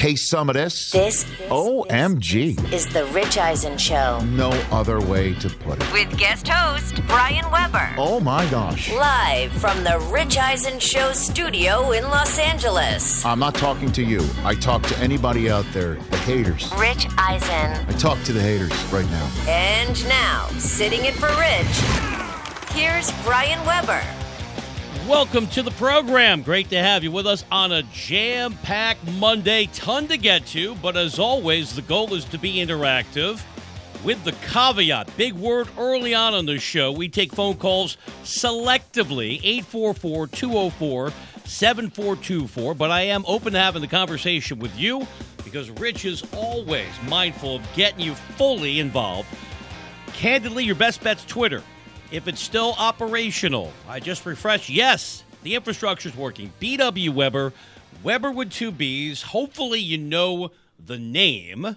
taste some of this. OMG. Is the Rich Eisen Show. No other way to put it. With guest host, Brian Weber. Oh, my gosh. Live from the Rich Eisen Show studio in Los Angeles. I'm not talking to you. I talk to anybody out there, the haters. Rich Eisen. I talk to the haters right now. And now, sitting in for Rich, here's Brian Weber. Welcome to the program. Great to have you with us on a jam-packed Monday. Ton to get to, but as always, the goal is to be interactive with the caveat. Big word early on the show. We take phone calls selectively, 844-204-7424. But I am open to having the conversation with you because Rich is always mindful of getting you fully involved. Candidly, your best bet's Twitter. If it's still operational, I just refreshed. Yes, the infrastructure's working. BW Weber, Weber with two B's. Hopefully you know the name.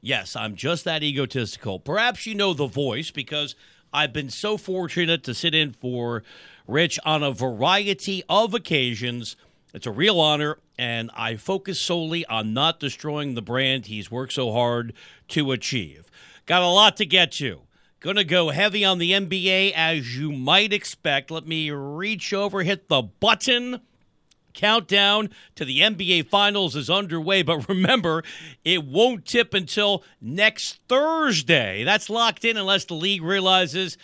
Yes, I'm just that egotistical. Perhaps you know the voice because I've been so fortunate to sit in for Rich on a variety of occasions. It's a real honor, and I focus solely on not destroying the brand he's worked so hard to achieve. Got a lot to get to. Going to go heavy on the NBA, as you might expect. Let me reach over, hit the button. Countdown to the NBA Finals is underway. But remember, it won't tip until next Thursday. That's locked in unless the league realizes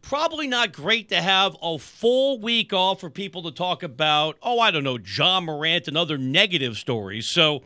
probably not great to have a full week off for people to talk about, oh, I don't know, Ja Morant and other negative stories. So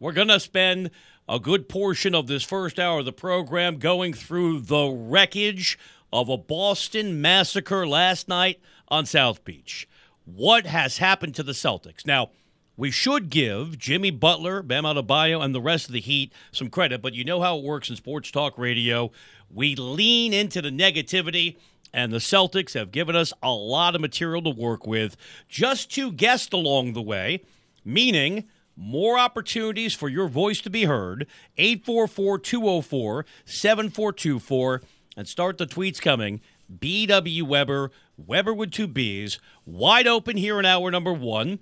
we're going to spend a good portion of this first hour of the program going through the wreckage of a Boston massacre last night on South Beach. What has happened to the Celtics? Now, we should give Jimmy Butler, Bam Adebayo, and the rest of the Heat some credit, but you know how it works in sports talk radio. We lean into the negativity, and the Celtics have given us a lot of material to work with. Just two guests along the way, meaning more opportunities for your voice to be heard, 844-204-7424, and start the tweets coming, BW Weber, Weber with two Bs, wide open here in hour number one. In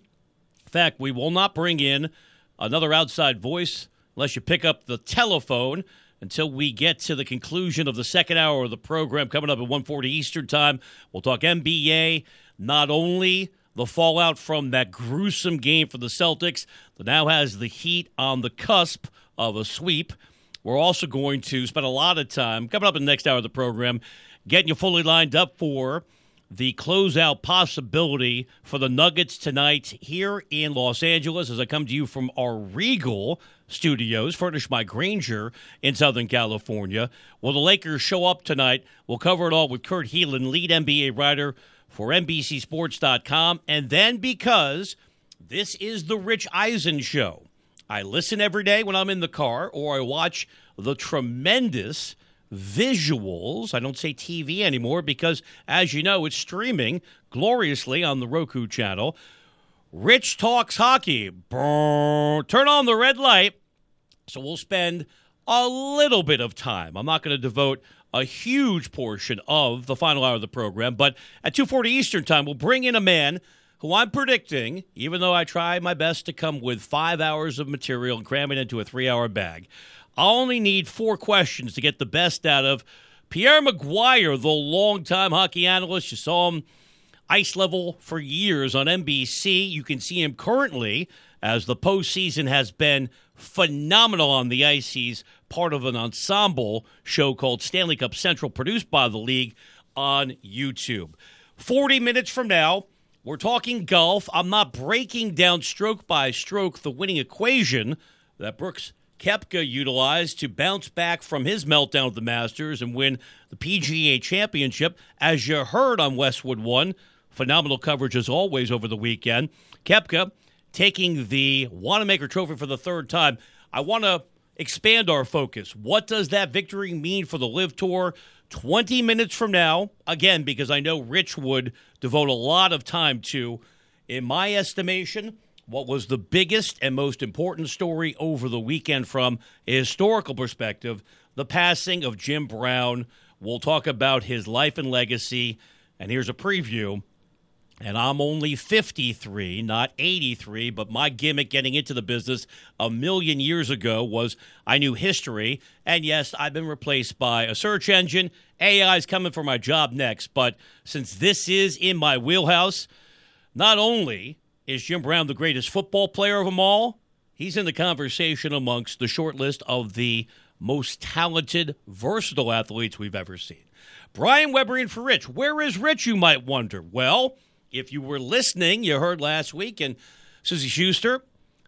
fact, we will not bring in another outside voice unless you pick up the telephone until we get to the conclusion of the second hour of the program coming up at 1:40 Eastern time. We'll talk NBA, not only the fallout from that gruesome game for the Celtics that now has the Heat on the cusp of a sweep. We're also going to spend a lot of time, coming up in the next hour of the program, getting you fully lined up for the closeout possibility for the Nuggets tonight here in Los Angeles as I come to you from our Regal studios, furnished by Grainger in Southern California. Will the Lakers show up tonight? We'll cover it all with Kurt Helin, lead NBA writer for NBCSports.com, and then because this is the Rich Eisen Show. I listen every day when I'm in the car or I watch the tremendous visuals. I don't say TV anymore because, as you know, it's streaming gloriously on the Roku channel. Rich Talks Hockey. Brrr, turn on the red light. So we'll spend a little bit of time. I'm not going to devote a huge portion of the final hour of the program. But at 2:40 Eastern time, we'll bring in a man who I'm predicting, even though I try my best to come with 5 hours of material and cram it into a 3-hour bag, I only need 4 questions to get the best out of Pierre Maguire, the longtime hockey analyst. You saw him ice level for years on NBC. You can see him currently as the postseason has been phenomenal on the ice. He's part of an ensemble show called Stanley Cup Central, produced by the league on YouTube. 40 minutes from now, we're talking golf. I'm not breaking down stroke by stroke the winning equation that Brooks Koepka utilized to bounce back from his meltdown at the Masters and win the PGA Championship. As you heard on Westwood One, phenomenal coverage as always over the weekend. Koepka taking the Wanamaker Trophy for the third time. I want to expand our focus. What does that victory mean for the LIV Tour? 20 minutes from now, again, because I know Rich would devote a lot of time to, in my estimation, what was the biggest and most important story over the weekend from a historical perspective, the passing of Jim Brown. We'll talk about his life and legacy, and here's a preview And I'm only 53, not 83, but my gimmick getting into the business a million years ago was I knew history. And yes, I've been replaced by a search engine. AI is coming for my job next. But since this is in my wheelhouse, not only is Jim Brown the greatest football player of them all, he's in the conversation amongst the short list of the most talented, versatile athletes we've ever seen. Brian Weber in for Rich. Where is Rich, you might wonder? Well, if you were listening, you heard last week, and Susie Schuster,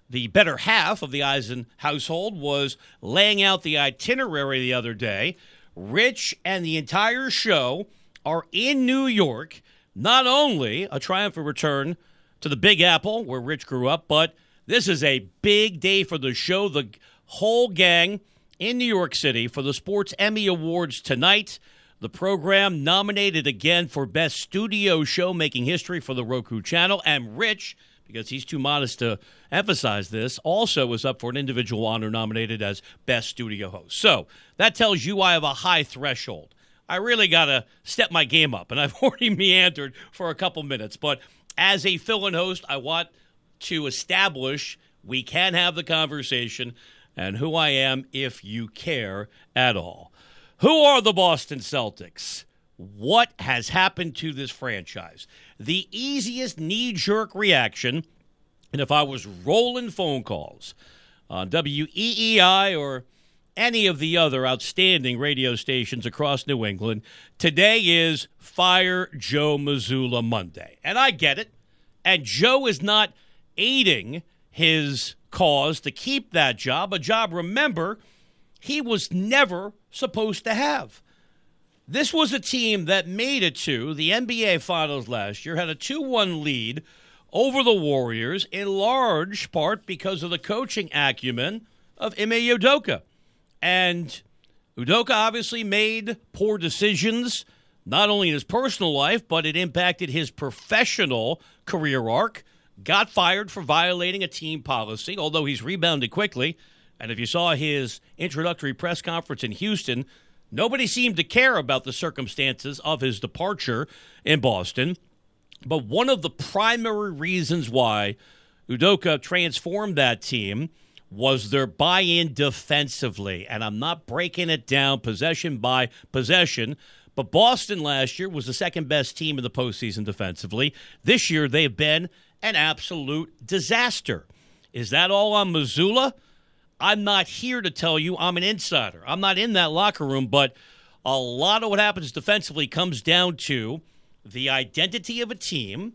the better half of the Eisen household, was laying out the itinerary the other day. Rich and the entire show are in New York. Not only a triumphant return to the Big Apple, where Rich grew up, but this is a big day for the show. The whole gang in New York City for the Sports Emmy Awards tonight. The program nominated again for Best Studio Show, making history for the Roku channel. And Rich, because he's too modest to emphasize this, also was up for an individual honor nominated as Best Studio Host. So that tells you I have a high threshold. I really got to step my game up, and I've already meandered for a couple minutes. But as a fill-in host, I want to establish we can have the conversation and who I am if you care at all. Who are the Boston Celtics? What has happened to this franchise? The easiest knee-jerk reaction, and if I was rolling phone calls on WEEI or any of the other outstanding radio stations across New England, today is Fire Joe Mazzulla Monday. And I get it. And Joe is not aiding his cause to keep that job, a job, remember, he was never supposed to have. This was a team that made it to the NBA Finals last year, had a 2-1 lead over the Warriors, in large part because of the coaching acumen of Ime Udoka. And Udoka obviously made poor decisions, not only in his personal life, but it impacted his professional career arc, got fired for violating a team policy, although he's rebounded quickly. And if you saw his introductory press conference in Houston, nobody seemed to care about the circumstances of his departure in Boston. But one of the primary reasons why Udoka transformed that team was their buy-in defensively. And I'm not breaking it down possession by possession, but Boston last year was the second-best team in the postseason defensively. This year, they've been an absolute disaster. Is that all on Mazzulla? I'm not here to tell you. I'm an insider. I'm not in that locker room, but a lot of what happens defensively comes down to the identity of a team,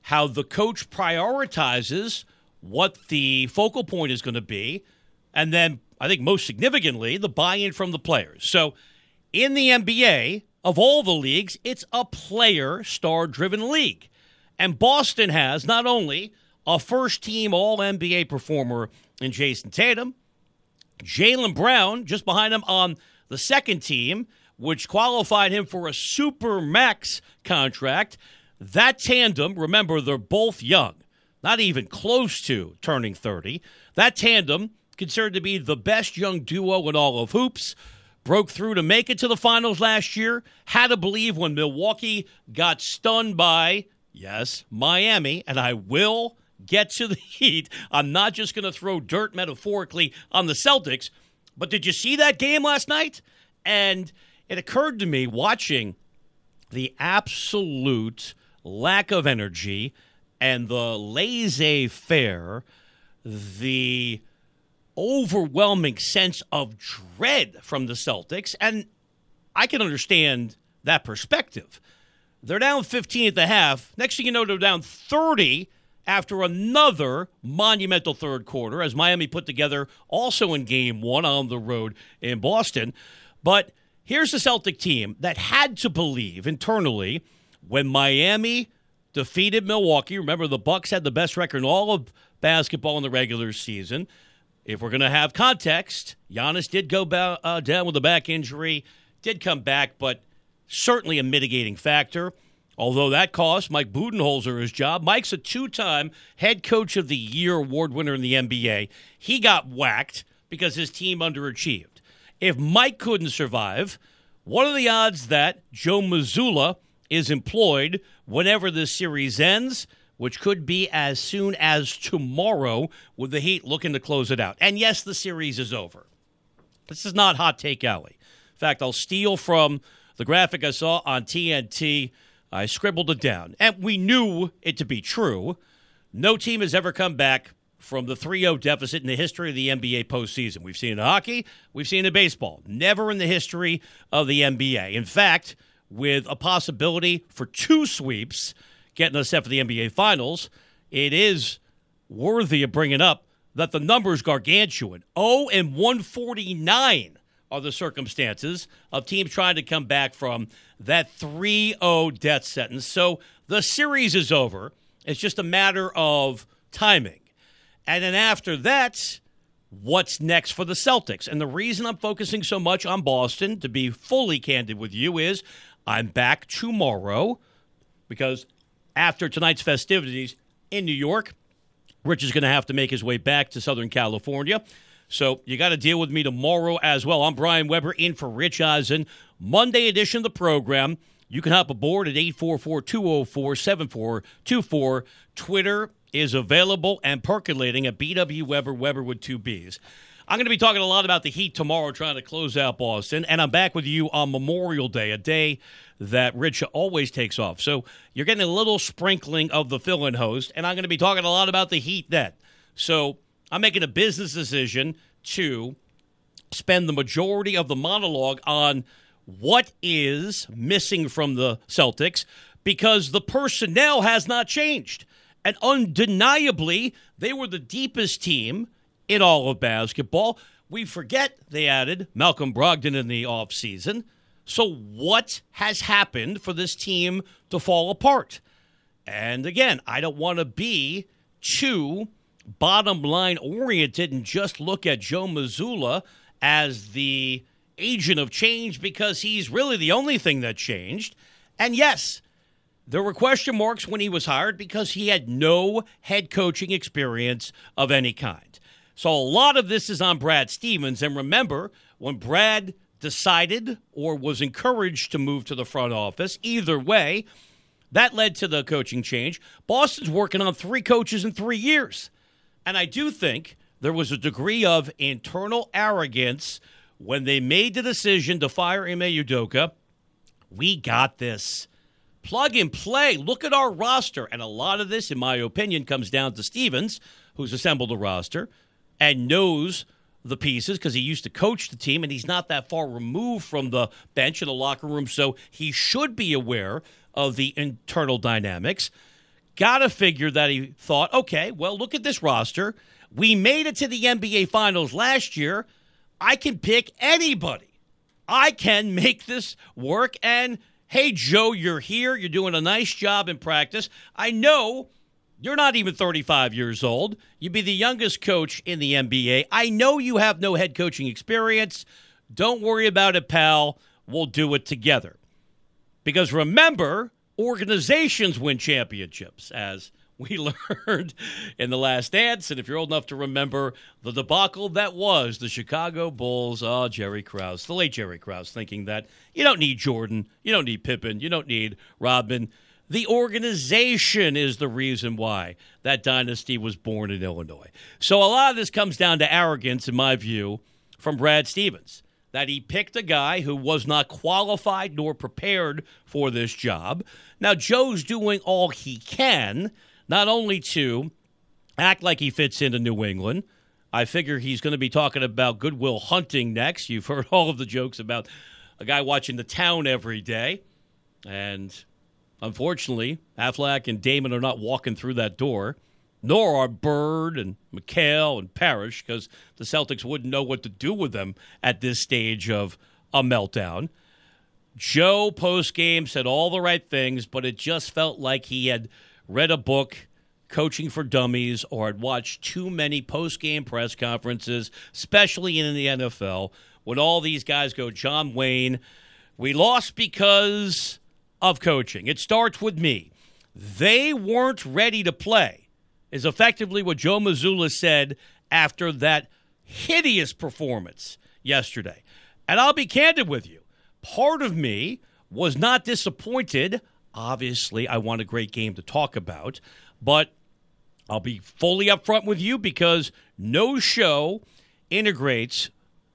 how the coach prioritizes what the focal point is going to be, and then I think most significantly, the buy-in from the players. So in the NBA, of all the leagues, it's a player-star-driven league. And Boston has not only a first-team All-NBA performer in Jayson Tatum, Jaylen Brown just behind him on the second team, which qualified him for a Supermax contract. That tandem, remember, they're both young, not even close to turning 30. That tandem, considered to be the best young duo in all of hoops, broke through to make it to the finals last year. Had to believe when Milwaukee got stunned by, yes, Miami, and I will get to the Heat. I'm not just going to throw dirt metaphorically on the Celtics, but did you see that game last night? And it occurred to me watching the absolute lack of energy and the laissez-faire, the overwhelming sense of dread from the Celtics, and I can understand that perspective. They're down 15 at the half. Next thing you know, they're down 30 after another monumental third quarter, as Miami put together also in Game 1 on the road in Boston. But here's the Celtic team that had to believe internally when Miami defeated Milwaukee. Remember, the Bucks had the best record in all of basketball in the regular season. If we're going to have context, Giannis did go down with a back injury, did come back, but certainly a mitigating factor. Although that cost Mike Budenholzer his job. Mike's a two-time head coach of the year award winner in the NBA. He got whacked because his team underachieved. If Mike couldn't survive, what are the odds that Joe Mazzulla is employed whenever this series ends, which could be as soon as tomorrow, with the Heat looking to close it out. And yes, the series is over. This is not Hot Take Alley. In fact, I'll steal from the graphic I saw on TNT. I scribbled it down. And we knew it to be true. No team has ever come back from the 3-0 deficit in the history of the NBA postseason. We've seen it in hockey. We've seen it in baseball. Never in the history of the NBA. In fact, with a possibility for two sweeps getting us set for the NBA Finals, it is worthy of bringing up that the number's gargantuan. 0-149 are the circumstances of teams trying to come back from that 3-0 death sentence. So the series is over. It's just a matter of timing. And then after that, what's next for the Celtics? And the reason I'm focusing so much on Boston, to be fully candid with you, is I'm back tomorrow because after tonight's festivities in New York, Rich is going to have to make his way back to Southern California. So you got to deal with me tomorrow as well. I'm Brian Weber in for Rich Eisen. Monday edition of the program. You can hop aboard at 844-204-7424. Twitter is available and percolating at BW Weber, Weber with two B's. I'm going to be talking a lot about the Heat tomorrow, trying to close out Boston, and I'm back with you on Memorial Day, a day that Rich always takes off. So you're getting a little sprinkling of the fill-in host, and I'm going to be talking a lot about the Heat then. So I'm making a business decision to spend the majority of the monologue on what is missing from the Celtics, because the personnel has not changed. And undeniably, they were the deepest team in all of basketball. We forget they added Malcolm Brogdon in the offseason. So what has happened for this team to fall apart? And again, I don't want to be too bottom line oriented and just look at Joe Mazzulla as the agent of change, because he's really the only thing that changed. And yes, there were question marks when he was hired because he had no head coaching experience of any kind. So a lot of this is on Brad Stevens. And remember, when Brad decided or was encouraged to move to the front office, either way, that led to the coaching change. Boston's working on 3 coaches in 3 years. And I do think there was a degree of internal arrogance when they made the decision to fire Ime Udoka. We got this. Plug and play. Look at our roster. And a lot of this, in my opinion, comes down to Stevens, who's assembled a roster and knows the pieces because he used to coach the team, and he's not that far removed from the bench in the locker room, so he should be aware of the internal dynamics. Got to figure that he thought, okay, well, look at this roster. We made it to the NBA Finals last year. I can pick anybody. I can make this work. And, hey, Joe, you're here. You're doing a nice job in practice. I know you're not even 35 years old. You'd be the youngest coach in the NBA. I know you have no head coaching experience. Don't worry about it, pal. We'll do it together. Because remember, organizations win championships, as we learned in The Last Dance. And if you're old enough to remember the debacle that was the Chicago Bulls, Jerry Krause, the late Jerry Krause, thinking that you don't need Jordan, you don't need Pippen, you don't need Rodman. The organization is the reason why that dynasty was born in Illinois. So a lot of this comes down to arrogance, in my view, from Brad Stevens, that he picked a guy who was not qualified nor prepared for this job. Now, Joe's doing all he can, not only to act like he fits into New England. I figure he's going to be talking about Goodwill Hunting next. You've heard all of the jokes about a guy watching The Town every day. And unfortunately, Affleck and Damon are not walking through that door, nor are Bird and McHale and Parrish, because the Celtics wouldn't know what to do with them at this stage of a meltdown. Joe postgame said all the right things, but it just felt like he had read a book, Coaching for Dummies, or had watched too many postgame press conferences, especially in the NFL, when all these guys go, John Wayne, we lost because of coaching. It starts with me. They weren't ready to play, is effectively what Joe Mazzulla said after that hideous performance yesterday. And I'll be candid with you. Part of me was not disappointed. Obviously, I want a great game to talk about, but I'll be fully upfront with you because no show integrates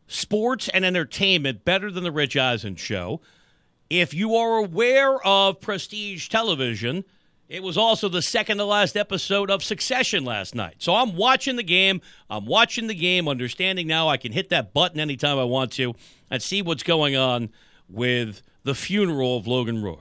sports and entertainment better than the Rich Eisen Show. If you are aware of Prestige Television, it was also the second to last episode of Succession last night. So I'm watching the game. Understanding now I can hit that button anytime I want to and see what's going on with the funeral of Logan Roy.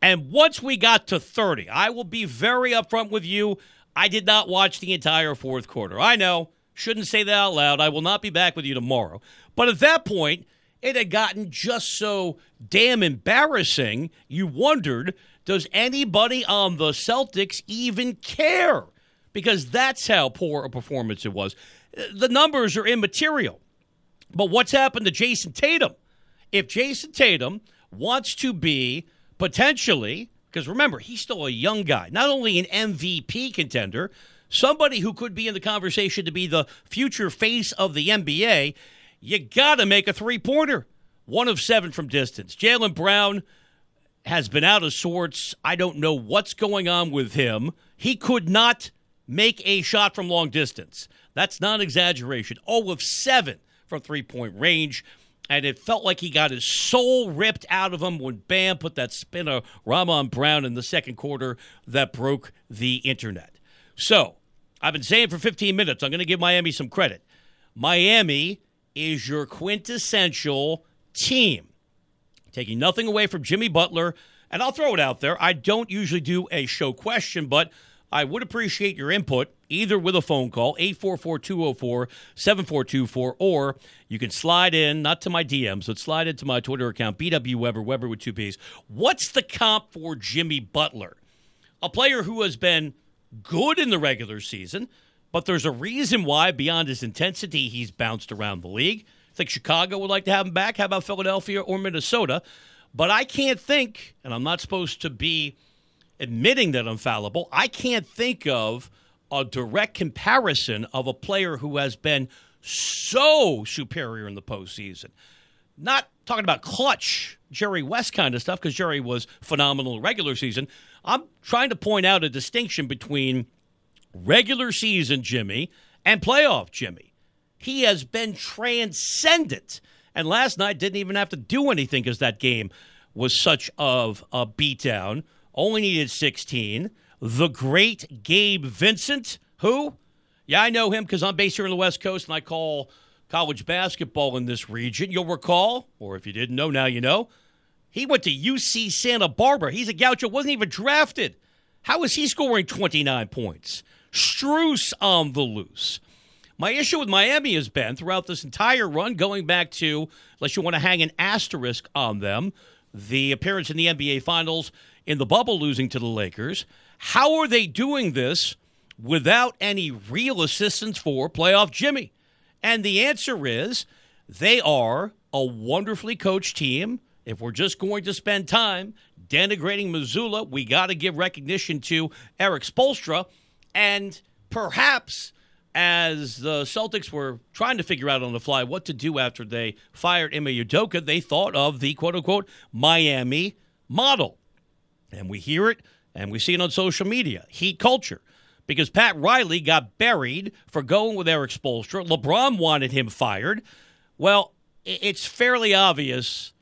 And once we got to 30, I will be very upfront with you. I did not watch the entire fourth quarter. I know. Shouldn't say that out loud. I will not be back with you tomorrow. But at that point, it had gotten just so damn embarrassing, you wondered, does anybody on the Celtics even care? Because that's how poor a performance it was. The numbers are immaterial. But what's happened to Jayson Tatum? If Jayson Tatum wants to be potentially, because remember, he's still a young guy, not only an MVP contender, somebody who could be in the conversation to be the future face of the NBA, you got to make a three-pointer. 1 of 7 from distance. Jaylen Brown has been out of sorts. I don't know what's going on with him. He could not make a shot from long distance. That's not exaggeration. 0 of 7 from three-point range. And it felt like he got his soul ripped out of him when Bam put that spinner Ramon Brown in the second quarter that broke the internet. So, I've been saying for 15 minutes, I'm going to give Miami some credit. Miami is your quintessential team. Taking nothing away from Jimmy Butler, and I'll throw it out there. I don't usually do a show question, but I would appreciate your input, either with a phone call, 844-204-7424, or you can slide in, not to my DMs, but slide into my Twitter account, BW Weber, Weber with 2 Ps. What's the comp for Jimmy Butler? A player who has been good in the regular season, but there's a reason why, beyond his intensity, he's bounced around the league. I think Chicago would like to have him back. How about Philadelphia or Minnesota? But I can't think, and I'm not supposed to be admitting that I'm fallible, I can't think of a direct comparison of a player who has been so superior in the postseason. Not talking about clutch, Jerry West kind of stuff, because Jerry was phenomenal regular season. I'm trying to point out a distinction between regular season Jimmy and playoff Jimmy. He has been transcendent. And last night didn't even have to do anything because that game was such of a beatdown. Only needed 16. The great Gabe Vincent, who? Yeah, I know him because I'm based here on the West Coast and I call college basketball in this region. You'll recall, or if you didn't know, now you know, he went to UC Santa Barbara. He's a Gaucho, wasn't even drafted. How is he scoring 29 points? Strus on the loose. My issue with Miami has been, throughout this entire run, going back to, unless you want to hang an asterisk on them, the appearance in the NBA Finals in the bubble losing to the Lakers. How are they doing this without any real assistance for playoff Jimmy? And the answer is they are a wonderfully coached team. If we're just going to spend time denigrating Mazzulla, we got to give recognition to Erik Spoelstra. And perhaps as the Celtics were trying to figure out on the fly what to do after they fired Ime Udoka, they thought of the quote-unquote Miami model. And we hear it and we see it on social media. Heat culture. Because Pat Riley got buried for going with Erik Spoelstra. LeBron wanted him fired. Well, it's fairly obvious,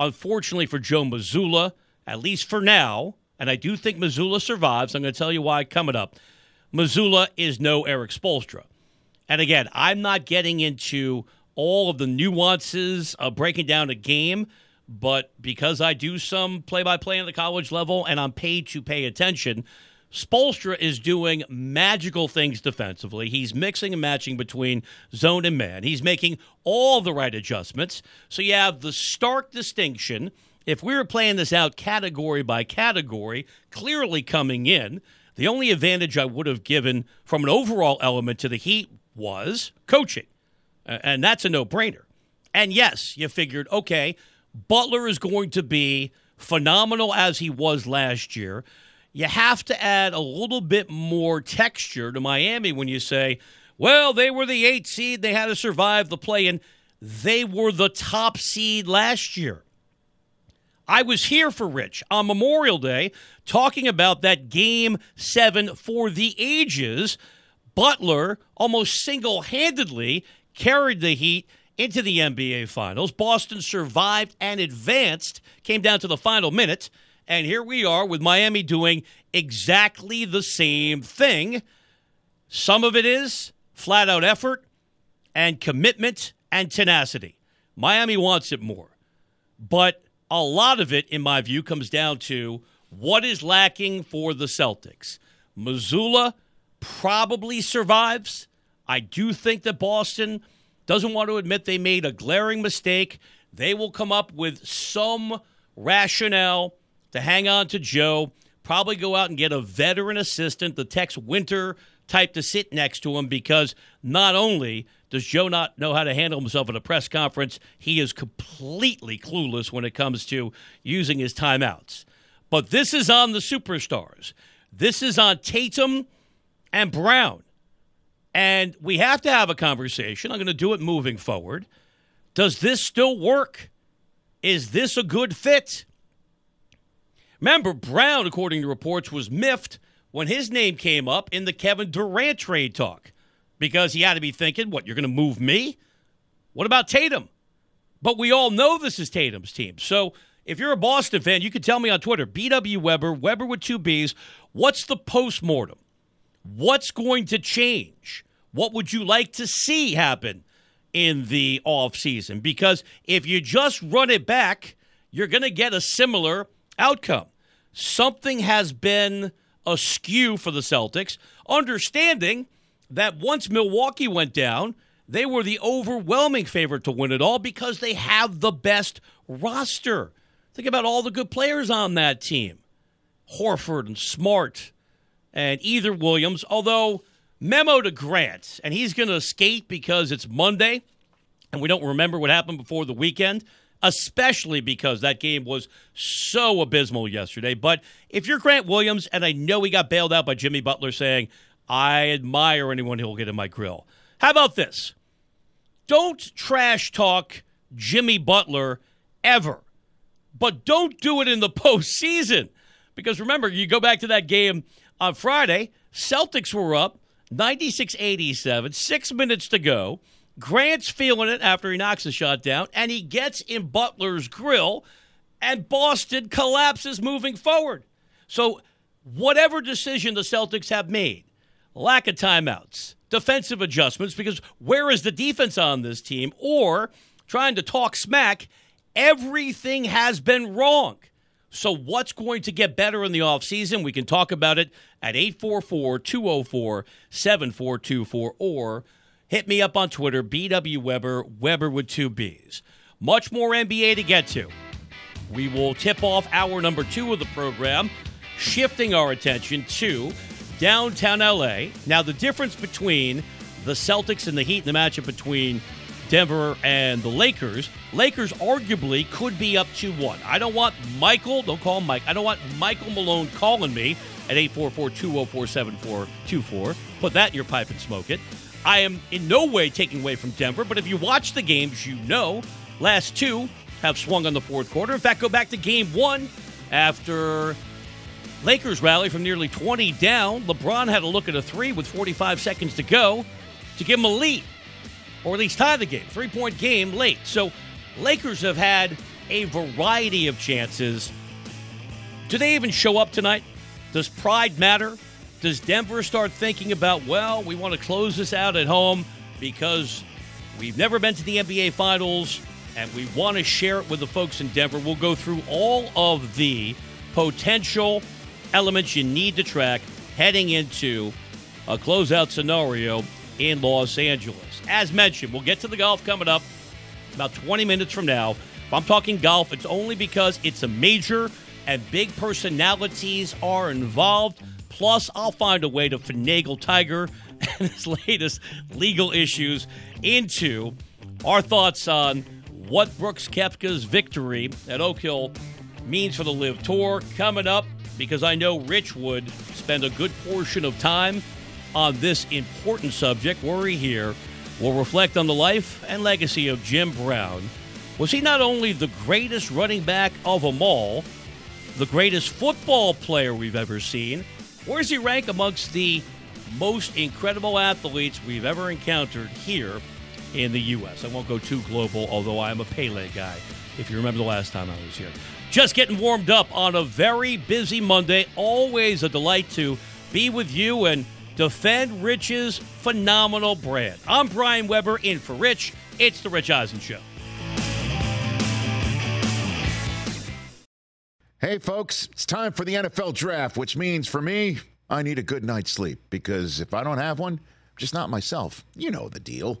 unfortunately for Joe Mazzulla, at least for now, and I do think Mazzulla survives. I'm going to tell you why coming up. Mazzulla is no Erik Spoelstra. And again, I'm not getting into all of the nuances of breaking down a game, but because I do some play-by-play at the college level and I'm paid to pay attention, Spoelstra is doing magical things defensively. He's mixing and matching between zone and man. He's making all the right adjustments. So you have the stark distinction. If we were playing this out category by category, clearly coming in, the only advantage I would have given from an overall element to the Heat was coaching. And that's a no-brainer. And yes, you figured, okay, Butler is going to be phenomenal as he was last year. You have to add a little bit more texture to Miami when you say, well, they were the 8th seed. They had to survive the play-in. They were the top seed last year. I was here for Rich on Memorial Day talking about that Game 7 for the ages. Butler almost single-handedly carried the Heat into the NBA Finals. Boston survived and advanced, came down to the final minute, and here we are with Miami doing exactly the same thing. Some of it is flat-out effort and commitment and tenacity. Miami wants it more. But a lot of it, in my view, comes down to what is lacking for the Celtics. Mazzulla probably survives. I do think that Boston doesn't want to admit they made a glaring mistake. They will come up with some rationale to hang on to Joe, probably go out and get a veteran assistant, the Tex Winter type, to sit next to him, because not only does Joe not know how to handle himself at a press conference, he is completely clueless when it comes to using his timeouts. But this is on the superstars. This is on Tatum and Brown. And we have to have a conversation. I'm going to do it moving forward. Does this still work? Is this a good fit? Remember, Brown, according to reports, was miffed when his name came up in the Kevin Durant trade talk, because he had to be thinking, what, you're going to move me? What about Tatum? But we all know this is Tatum's team. So if you're a Boston fan, you can tell me on Twitter, BW Weber, Weber with two Bs, what's the postmortem? What's going to change? What would you like to see happen in the offseason? Because if you just run it back, you're going to get a similar outcome. Something has been askew for the Celtics, understanding that once Milwaukee went down, they were the overwhelming favorite to win it all because they have the best roster. Think about all the good players on that team. Horford and Smart and Either Williams, although memo to Grant, and he's going to skate because it's Monday, and we don't remember what happened before the weekend, especially because that game was so abysmal yesterday. But if you're Grant Williams, and I know he got bailed out by Jimmy Butler saying, I admire anyone who will get in my grill. How about this? Don't trash talk Jimmy Butler ever, but don't do it in the postseason. Because remember, you go back to that game on Friday, Celtics were up 96-87, 6 minutes to go. Grant's feeling it after he knocks the shot down, and he gets in Butler's grill, and Boston collapses moving forward. So whatever decision the Celtics have made, lack of timeouts, defensive adjustments, because where is the defense on this team, or trying to talk smack, everything has been wrong. So what's going to get better in the offseason? We can talk about it at 844-204-7424, or hit me up on Twitter, BW Weber, Weber with two Bs. Much more NBA to get to. We will tip off hour number two of the program, shifting our attention to downtown LA. Now, the difference between the Celtics and the Heat in the matchup between Denver and the Lakers, Lakers arguably could be up 2-1. I don't want Michael, don't call him Mike, I don't want Michael Malone calling me at 844-204-7424. Put that in your pipe and smoke it. I am in no way taking away from Denver, but if you watch the games, you know, last two have swung on the fourth quarter. In fact, go back to game one after Lakers rally from nearly 20 down. LeBron had a look at a three with 45 seconds to go to give him a lead, or at least tie the game, three-point game late. So Lakers have had a variety of chances. Do they even show up tonight? Does pride matter? Does Denver start thinking about, well, we want to close this out at home because we've never been to the NBA Finals and we want to share it with the folks in Denver? We'll go through all of the potential elements you need to track heading into a closeout scenario in Los Angeles. As mentioned, we'll get to the golf coming up about 20 minutes from now. If I'm talking golf, it's only because it's a major and big personalities are involved. Plus, I'll find a way to finagle Tiger and his latest legal issues into our thoughts on what Brooks Koepka's victory at Oak Hill means for the LIV Tour coming up, because I know Rich would spend a good portion of time on this important subject. Worry here will reflect on the life and legacy of Jim Brown was he not only the greatest running back of them all, the greatest football player we've ever seen, or does he rank amongst the most incredible athletes we've ever encountered here in the U.S.? I won't go too global, although I am a Pele guy, if you remember the last time I was here. Just getting warmed up on a very busy Monday. Always a delight to be with you and defend Rich's phenomenal brand. I'm Brian Weber, in for Rich. It's The Rich Eisen Show. Hey, folks, it's time for the NFL Draft, which means for me, I need a good night's sleep, because if I don't have one, I'm just not myself. You know the deal.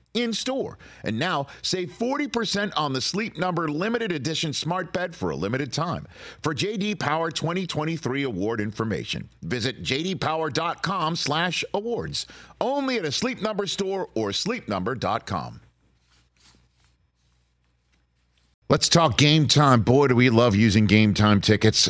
in-store. And now, save 40% on the Sleep Number limited edition smart bed for a limited time. For J.D. Power 2023 award information, visit jdpower.com/awards. Only at a Sleep Number store or sleepnumber.com. Let's talk game time. Boy, do we love using game time tickets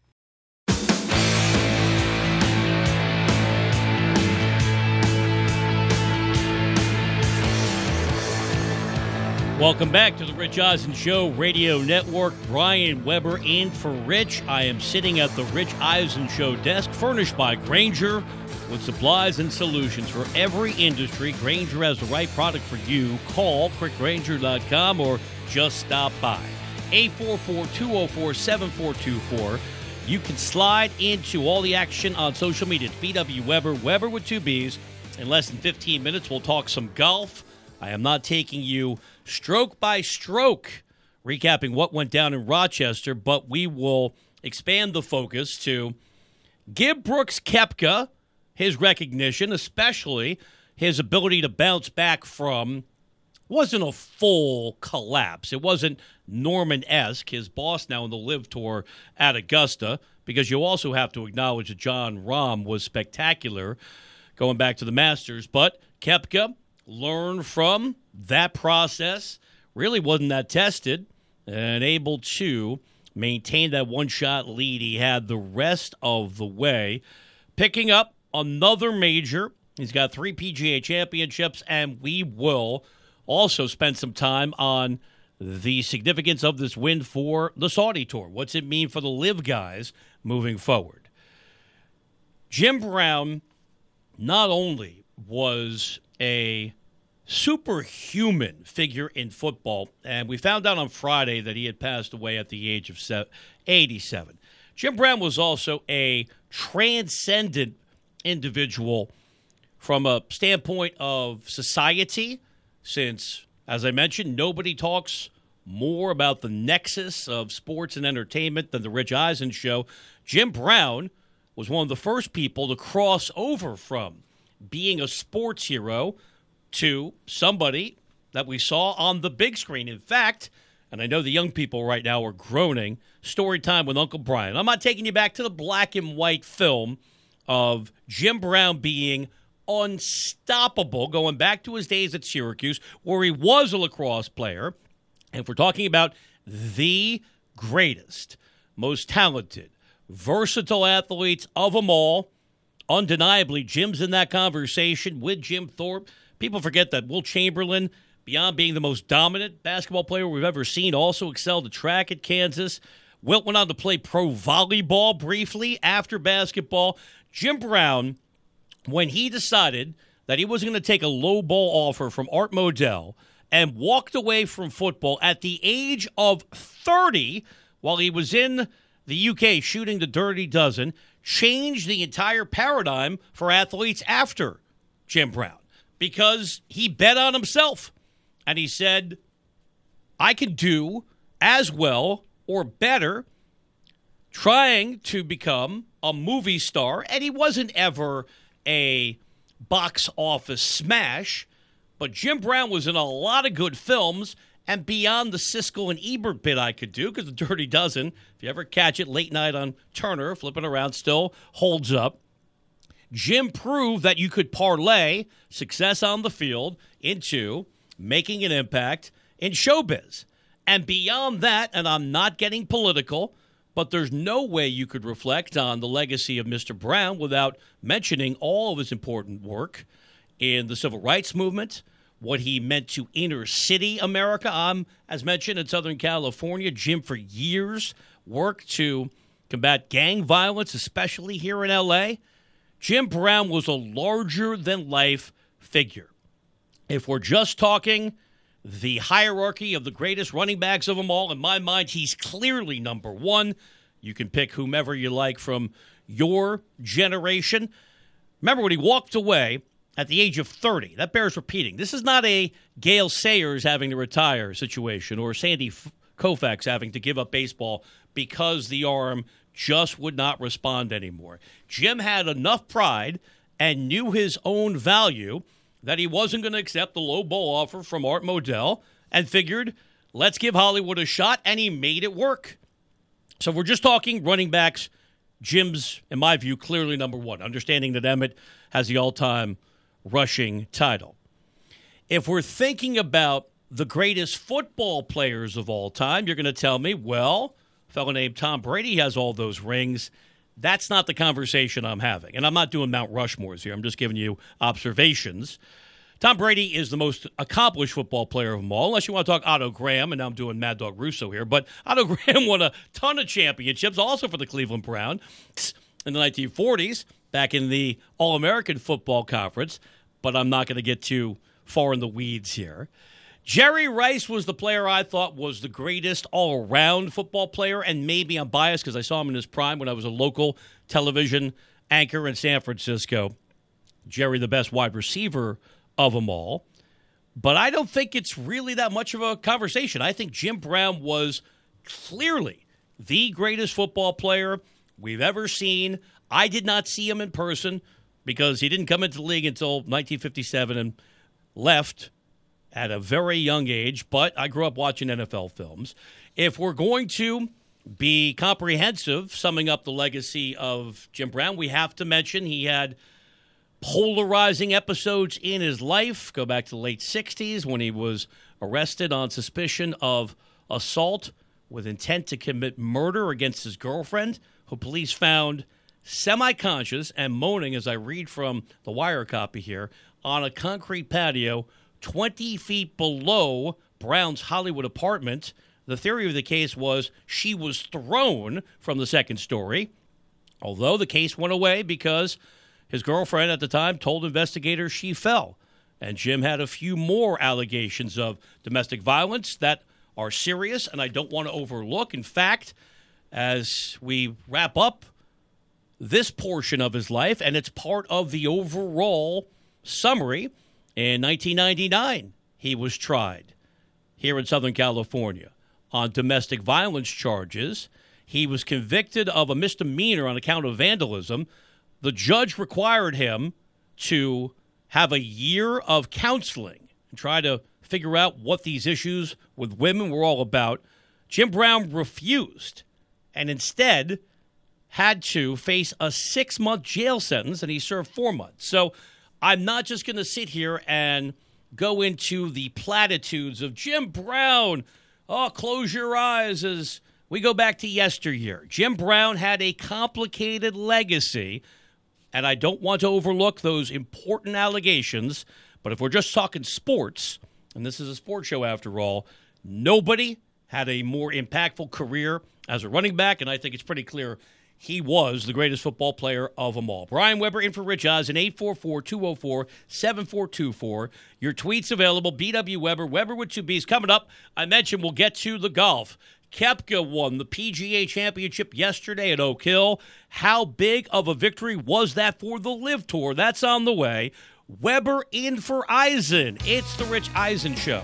Welcome back to the Rich Eisen Show Radio Network. Brian Weber in for Rich. I am sitting at the Rich Eisen Show desk, furnished by Grainger, with supplies and solutions for every industry. Grainger has the right product for you. Call quickgrainger.com or just stop by. 844-204-7424. You can slide into all the action on social media. It's BW Weber, Weber with two B's. In less than 15 minutes, we'll talk some golf. I am not taking you stroke by stroke, recapping what went down in Rochester, but we will expand the focus to give Brooks Koepka his recognition, especially his ability to bounce back from, wasn't a full collapse. It wasn't Norman-esque, his boss now in the LIV Tour at Augusta, because you also have to acknowledge that Jon Rahm was spectacular going back to the Masters, but Koepka learn from that process, really wasn't that tested, and able to maintain that one-shot lead he had the rest of the way. Picking up another major. He's got 3 PGA championships, and we will also spend some time on the significance of this win for the Saudi Tour. What's it mean for the LIV guys moving forward? Jim Brown not only was a superhuman figure in football, and we found out on Friday that he had passed away at the age of 87. Jim Brown was also a transcendent individual from a standpoint of society, since, as I mentioned, nobody talks more about the nexus of sports and entertainment than the Rich Eisen Show. Jim Brown was one of the first people to cross over from being a sports hero to somebody that we saw on the big screen. In fact, and I know the young people right now are groaning, story time with Uncle Brian. I'm not taking you back to the black and white film of Jim Brown being unstoppable, going back to his days at Syracuse, where he was a lacrosse player. And if we're talking about the greatest, most talented, versatile athletes of them all. Undeniably, Jim's in that conversation with Jim Thorpe. People forget that Wilt Chamberlain, beyond being the most dominant basketball player we've ever seen, also excelled at track at Kansas. Wilt went on to play pro volleyball briefly after basketball. Jim Brown, when he decided that he wasn't going to take a low ball offer from Art Modell and walked away from football at the age of 30 while he was in the UK shooting the Dirty Dozen, changed the entire paradigm for athletes after Jim Brown because he bet on himself. And he said, I can do as well or better trying to become a movie star. And he wasn't ever a box office smash, but Jim Brown was in a lot of good films and beyond the Siskel and Ebert bit I could do, because The Dirty Dozen, if you ever catch it late night on Turner, flipping around, still holds up. Jim proved that you could parlay success on the field into making an impact in showbiz. And beyond that, and I'm not getting political, but there's no way you could reflect on the legacy of Mr. Brown without mentioning all of his important work in the civil rights movement, what he meant to inner city America. I'm, as mentioned, in Southern California. Jim, for years, worked to combat gang violence, especially here in L.A. Jim Brown was a larger-than-life figure. If we're just talking the hierarchy of the greatest running backs of them all, in my mind, he's clearly number one. You can pick whomever you like from your generation. Remember when he walked away at the age of 30. That bears repeating. This is not a Gale Sayers having to retire situation or Sandy Koufax having to give up baseball because the arm just would not respond anymore. Jim had enough pride and knew his own value that he wasn't going to accept the low ball offer from Art Modell and figured, let's give Hollywood a shot, and he made it work. So if we're just talking running backs, Jim's, in my view, clearly number one, understanding that Emmett has the all-time rushing title. If we're thinking about the greatest football players of all time, you're going to tell me, well, a fellow named Tom Brady has all those rings. That's not the conversation I'm having. And I'm not doing Mount Rushmores here. I'm just giving you observations. Tom Brady is the most accomplished football player of them all, unless you want to talk Otto Graham, and now I'm doing Mad Dog Russo here. But Otto Graham won a ton of championships, also for the Cleveland Browns in the 1940s, back in the All-American Football Conference. But I'm not going to get too far in the weeds here. Jerry Rice was the player I thought was the greatest all-around football player, and maybe I'm biased because I saw him in his prime when I was a local television anchor in San Francisco. Jerry, the best wide receiver of them all. But I don't think it's really that much of a conversation. I think Jim Brown was clearly the greatest football player we've ever seen. I did not see him in person because he didn't come into the league until 1957 and left at a very young age, but I grew up watching NFL films. If we're going to be comprehensive, summing up the legacy of Jim Brown, we have to mention he had polarizing episodes in his life. Go back to the late 60s when he was arrested on suspicion of assault with intent to commit murder against his girlfriend, who police found semi-conscious and moaning, as I read from the wire copy here, on a concrete patio 20 feet below Brown's Hollywood apartment. The theory of the case was she was thrown from the second story, although the case went away because his girlfriend at the time told investigators she fell. And Jim had a few more allegations of domestic violence that are serious and I don't want to overlook. In fact, as we wrap up this portion of his life, and it's part of the overall summary, in 1999, he was tried here in Southern California on domestic violence charges. He was convicted of a misdemeanor on account of vandalism. The judge required him to have a year of counseling and try to figure out what these issues with women were all about. Jim Brown refused and instead had to face a 6-month jail sentence, and he served 4 months. So I'm not just going to sit here and go into the platitudes of Jim Brown. Oh, close your eyes, as We go back to yesteryear. Jim Brown had a complicated legacy, and I don't want to overlook those important allegations, but if we're just talking sports, and this is a sports show after all, nobody had a more impactful career as a running back, and I think it's pretty clear he was the greatest football player of them all. Brian Weber in for Rich Eisen, 844-204-7424. Your tweets available, BW Weber, Weber with two B's. Coming up, I mentioned we'll get to the golf. Koepka won the PGA Championship yesterday at Oak Hill. How big of a victory was that for the LIV Tour? That's on the way. Weber in for Eisen. It's the Rich Eisen Show.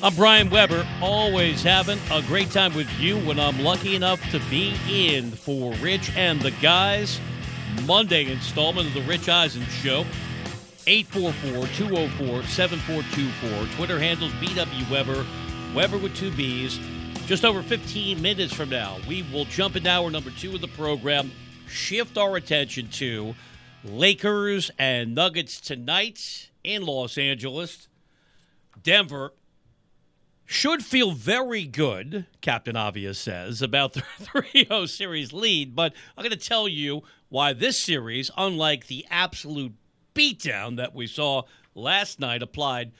I'm Brian Weber, always having a great time with you when I'm lucky enough to be in for Rich and the guys. Monday installment of the Rich Eisen Show, 844-204-7424. Twitter handles BW Weber, Weber with two B's. Just over 15 minutes from now, we will jump into hour number two of the program, shift our attention to Lakers and Nuggets tonight in Los Angeles. Denver should feel very good, Captain Obvious says, about the 3-0 series lead, but I'm going to tell you why this series, unlike the absolute beatdown that we saw last night applied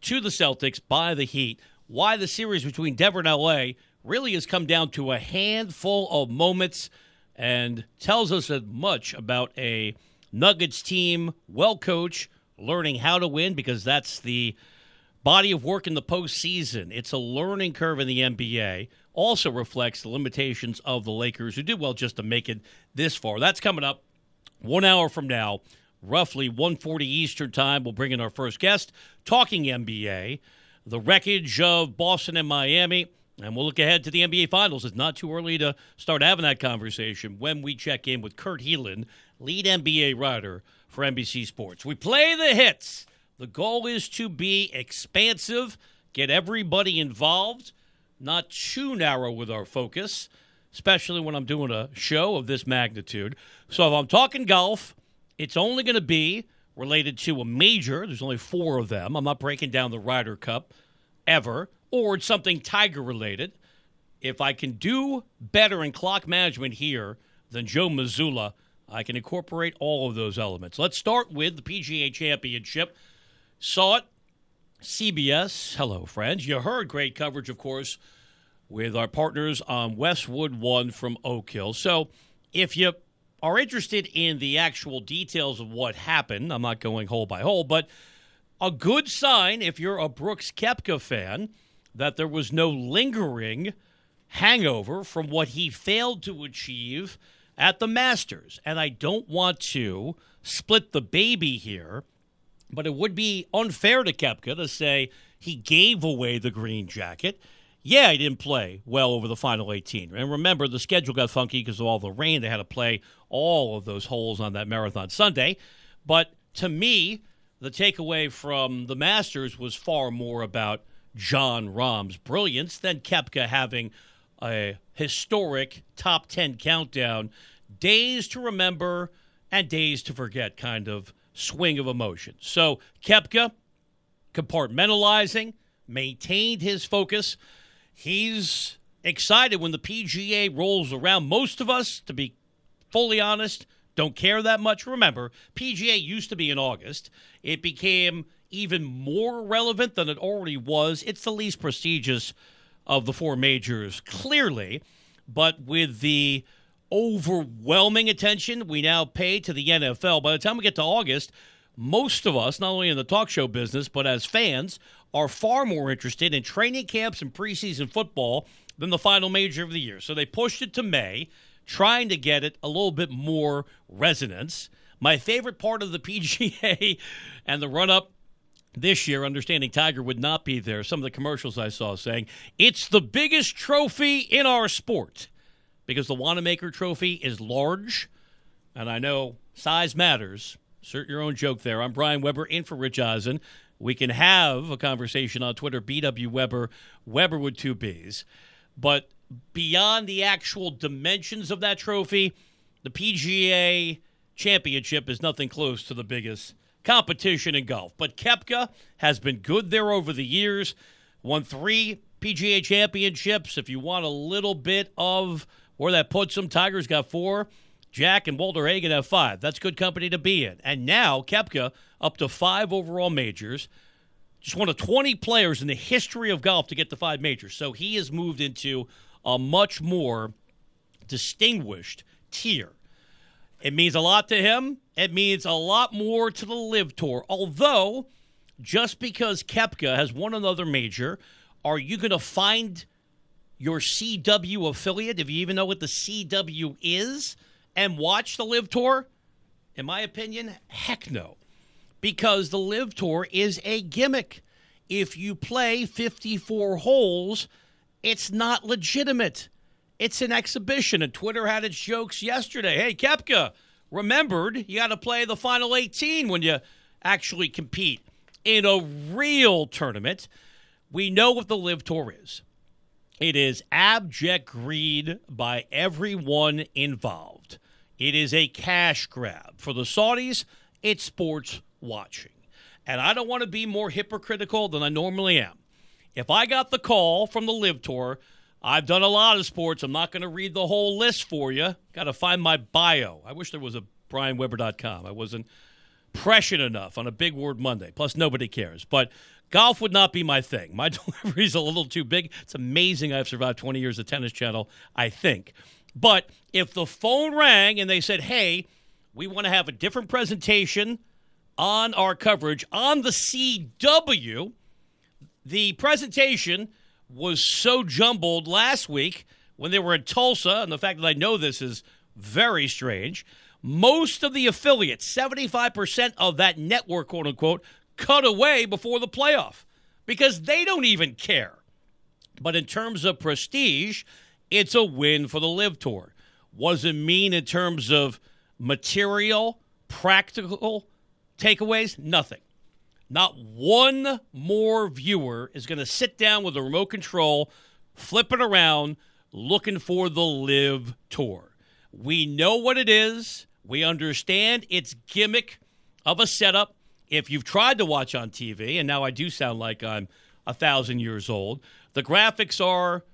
to the Celtics by the Heat, why the series between Denver and L.A. really has come down to a handful of moments and tells us as much about a Nuggets team, well-coached, learning how to win, because that's the body of work in the postseason. It's a learning curve in the NBA. Also reflects the limitations of the Lakers, who did well just to make it this far. That's coming up 1 hour from now, roughly 1:40 Eastern time. We'll bring in our first guest, talking NBA, the wreckage of Boston and Miami, and we'll look ahead to the NBA Finals. It's not too early to start having that conversation when we check in with Kurt Helin, lead NBA writer for NBC Sports. We play the hits. The goal is to be expansive, get everybody involved, not too narrow with our focus, especially when I'm doing a show of this magnitude. So if I'm talking golf, it's only going to be related to a major. There's only four of them. I'm not breaking down the Ryder Cup ever, or it's something Tiger-related. If I can do better in clock management here than Joe Mazzulla, I can incorporate all of those elements. Let's start with the PGA Championship. Saw it, CBS, hello friends. You heard great coverage, of course, with our partners on Westwood One from Oak Hill. So if you are interested in the actual details of what happened, I'm not going hole by hole, but a good sign if you're a Brooks Koepka fan that there was no lingering hangover from what he failed to achieve at the Masters. And I don't want to split the baby here, but it would be unfair to Koepka to say he gave away the green jacket. Yeah, he didn't play well over the final 18. And remember, the schedule got funky because of all the rain. They had to play all of those holes on that marathon Sunday. But to me, the takeaway from the Masters was far more about Jon Rahm's brilliance than Koepka having a historic top 10 countdown, days to remember and days to forget kind of swing of emotions. So Koepka, compartmentalizing, maintained his focus. He's excited when the PGA rolls around. Most of us, to be fully honest, don't care that much. Remember, PGA used to be in August. It became even more relevant than it already was. It's the least prestigious of the four majors, clearly. But with the overwhelming attention we now pay to the NFL, by the time we get to August, most of us, not only in the talk show business, but as fans, are far more interested in training camps and preseason football than the final major of the year. So they pushed it to May, trying to get it a little bit more resonance. My favorite part of the PGA and the run-up this year, understanding Tiger would not be there, some of the commercials I saw saying, it's the biggest trophy in our sport, because the Wanamaker Trophy is large, and I know size matters. Insert your own joke there. I'm Brian Weber, in for Rich Eisen. We can have a conversation on Twitter, BW Weber, Weber with two B's. But beyond the actual dimensions of that trophy, the PGA Championship is nothing close to the biggest competition in golf. But Koepka has been good there over the years, won 3 PGA Championships. If you want a little bit of where that puts him, Tiger's got 4. Jack and Walter Hagen have 5. That's good company to be in. And now Koepka up to 5 overall majors. Just one of 20 players in the history of golf to get to 5 majors. So he has moved into a much more distinguished tier. It means a lot to him. It means a lot more to the LIV Tour. Although, just because Koepka has won another major, are you going to find your CW affiliate, if you even know what the CW is, and watch the LIV Tour? In my opinion, heck no. Because the LIV Tour is a gimmick. If you play 54 holes, it's not legitimate. It's an exhibition, and Twitter had its jokes yesterday. Hey, Koepka, remembered you got to play the final 18 when you actually compete in a real tournament. We know what the LIV Tour is. It is abject greed by everyone involved. It is a cash grab. For the Saudis, it's sports watching. And I don't want to be more hypocritical than I normally am. If I got the call from the LIV Tour, I've done a lot of sports. I'm not going to read the whole list for you. Got to find my bio. I wish there was a BrianWeber.com. I wasn't prescient enough on a Big Word Monday. Plus, nobody cares. But golf would not be my thing. My delivery's a little too big. It's amazing I've survived 20 years of Tennis Channel, I think. But if the phone rang and they said, hey, we want to have a different presentation on our coverage on the CW. The presentation was so jumbled last week when they were in Tulsa, and the fact that I know this is very strange. Most of the affiliates, 75% of that network, quote unquote, cut away before the playoff because they don't even care. But in terms of prestige, it's a win for the LIV Tour. What does it mean in terms of material, practical takeaways? Nothing. Not one more viewer is going to sit down with a remote control, flip it around, looking for the LIV Tour. We know what it is. We understand its gimmick of a setup. If you've tried to watch on TV, and now I do sound like I'm 1,000 years old, the graphics are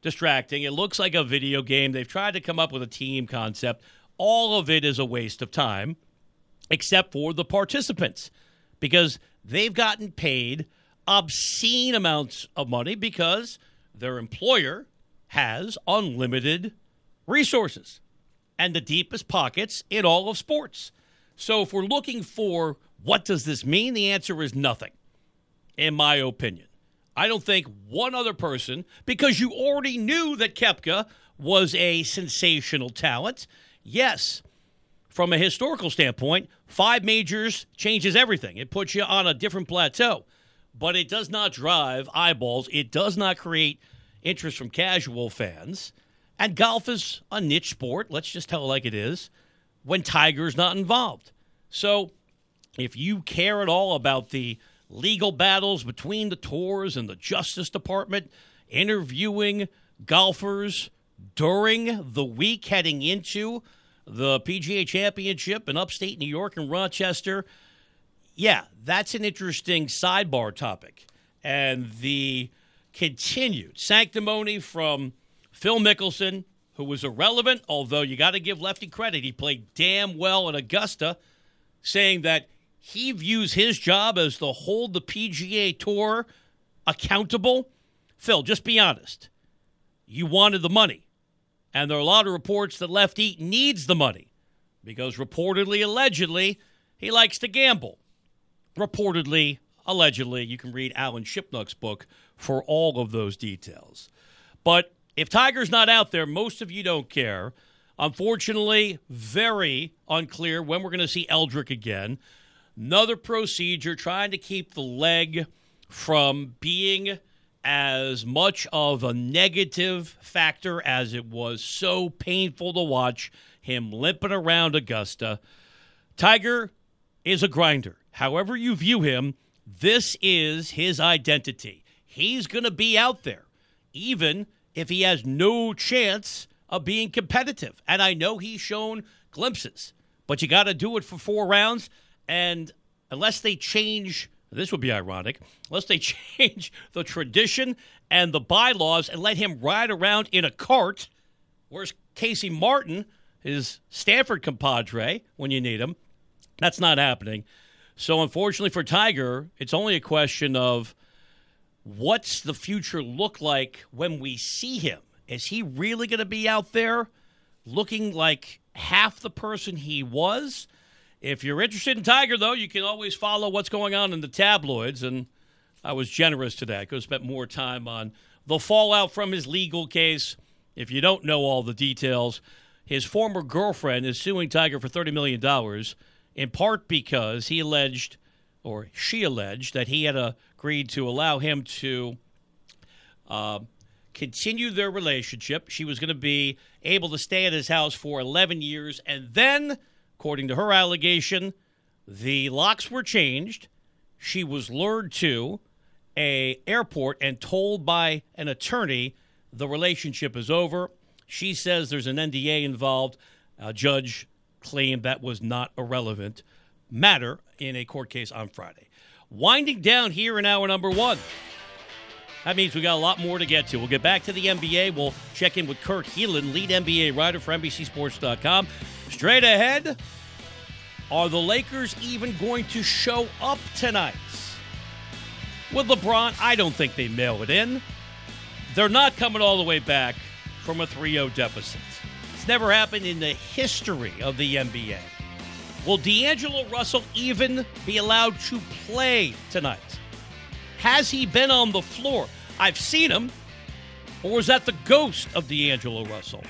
distracting. It looks like a video game. They've tried to come up with a team concept. All of it is a waste of time, except for the participants, because they've gotten paid obscene amounts of money because their employer has unlimited resources and the deepest pockets in all of sports. So if we're looking for what does this mean, the answer is nothing, in my opinion. I don't think one other person, because you already knew that Koepka was a sensational talent. Yes, from a historical standpoint, 5 majors changes everything. It puts you on a different plateau, but it does not drive eyeballs. It does not create interest from casual fans. And golf is a niche sport. Let's just tell it like it is when Tiger's not involved. So if you care at all about the legal battles between the tours and the Justice Department, interviewing golfers during the week heading into the PGA Championship in upstate New York and Rochester, yeah, that's an interesting sidebar topic. And the continued sanctimony from Phil Mickelson, who was irrelevant, although you got to give Lefty credit. He played damn well at Augusta, saying that he views his job as to hold the PGA Tour accountable. Phil, just be honest. You wanted the money. And there are a lot of reports that Lefty needs the money because reportedly, allegedly, he likes to gamble. Reportedly, allegedly, you can read Alan Shipnuck's book for all of those details. But if Tiger's not out there, most of you don't care. Unfortunately, very unclear when we're going to see Eldrick again. Another procedure trying to keep the leg from being as much of a negative factor as it was. So painful to watch him limping around Augusta. Tiger is a grinder. However you view him, this is his identity. He's going to be out there, even if he has no chance of being competitive. And I know he's shown glimpses, but you got to do it for 4 rounds. And unless they change, this would be ironic, unless they change the tradition and the bylaws and let him ride around in a cart, where's Casey Martin, his Stanford compadre, when you need him, that's not happening. So unfortunately for Tiger, it's only a question of what's the future look like when we see him? Is he really going to be out there looking like half the person he was? If you're interested in Tiger, though, you can always follow what's going on in the tabloids. And I was generous today. I could have spent more time on the fallout from his legal case. If you don't know all the details, his former girlfriend is suing Tiger for $30 million, in part because he alleged, or she alleged, that he had agreed to allow him to continue their relationship. She was going to be able to stay at his house for 11 years, and then, according to her allegation, the locks were changed. She was lured to an airport and told by an attorney the relationship is over. She says there's an NDA involved. A judge claimed that was not a relevant matter in a court case on Friday. Winding down here in hour number one. That means we got a lot more to get to. We'll get back to the NBA. We'll check in with Kurt Helin, lead NBA writer for NBCSports.com. Straight ahead, are the Lakers even going to show up tonight? With LeBron, I don't think they mail it in. They're not coming all the way back from a 3-0 deficit. It's never happened in the history of the NBA. Will D'Angelo Russell even be allowed to play tonight? Has he been on the floor? I've seen him. Or is that the ghost of D'Angelo Russell?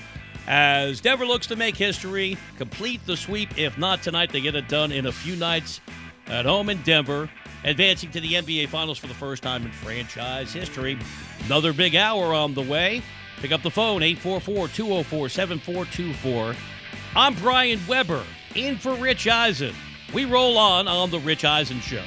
As Denver looks to make history, complete the sweep. If not tonight, they get it done in a few nights at home in Denver, advancing to the NBA Finals for the first time in franchise history. Another big hour on the way. Pick up the phone, 844-204-7424. I'm Brian Weber, in for Rich Eisen. We roll on The Rich Eisen Show.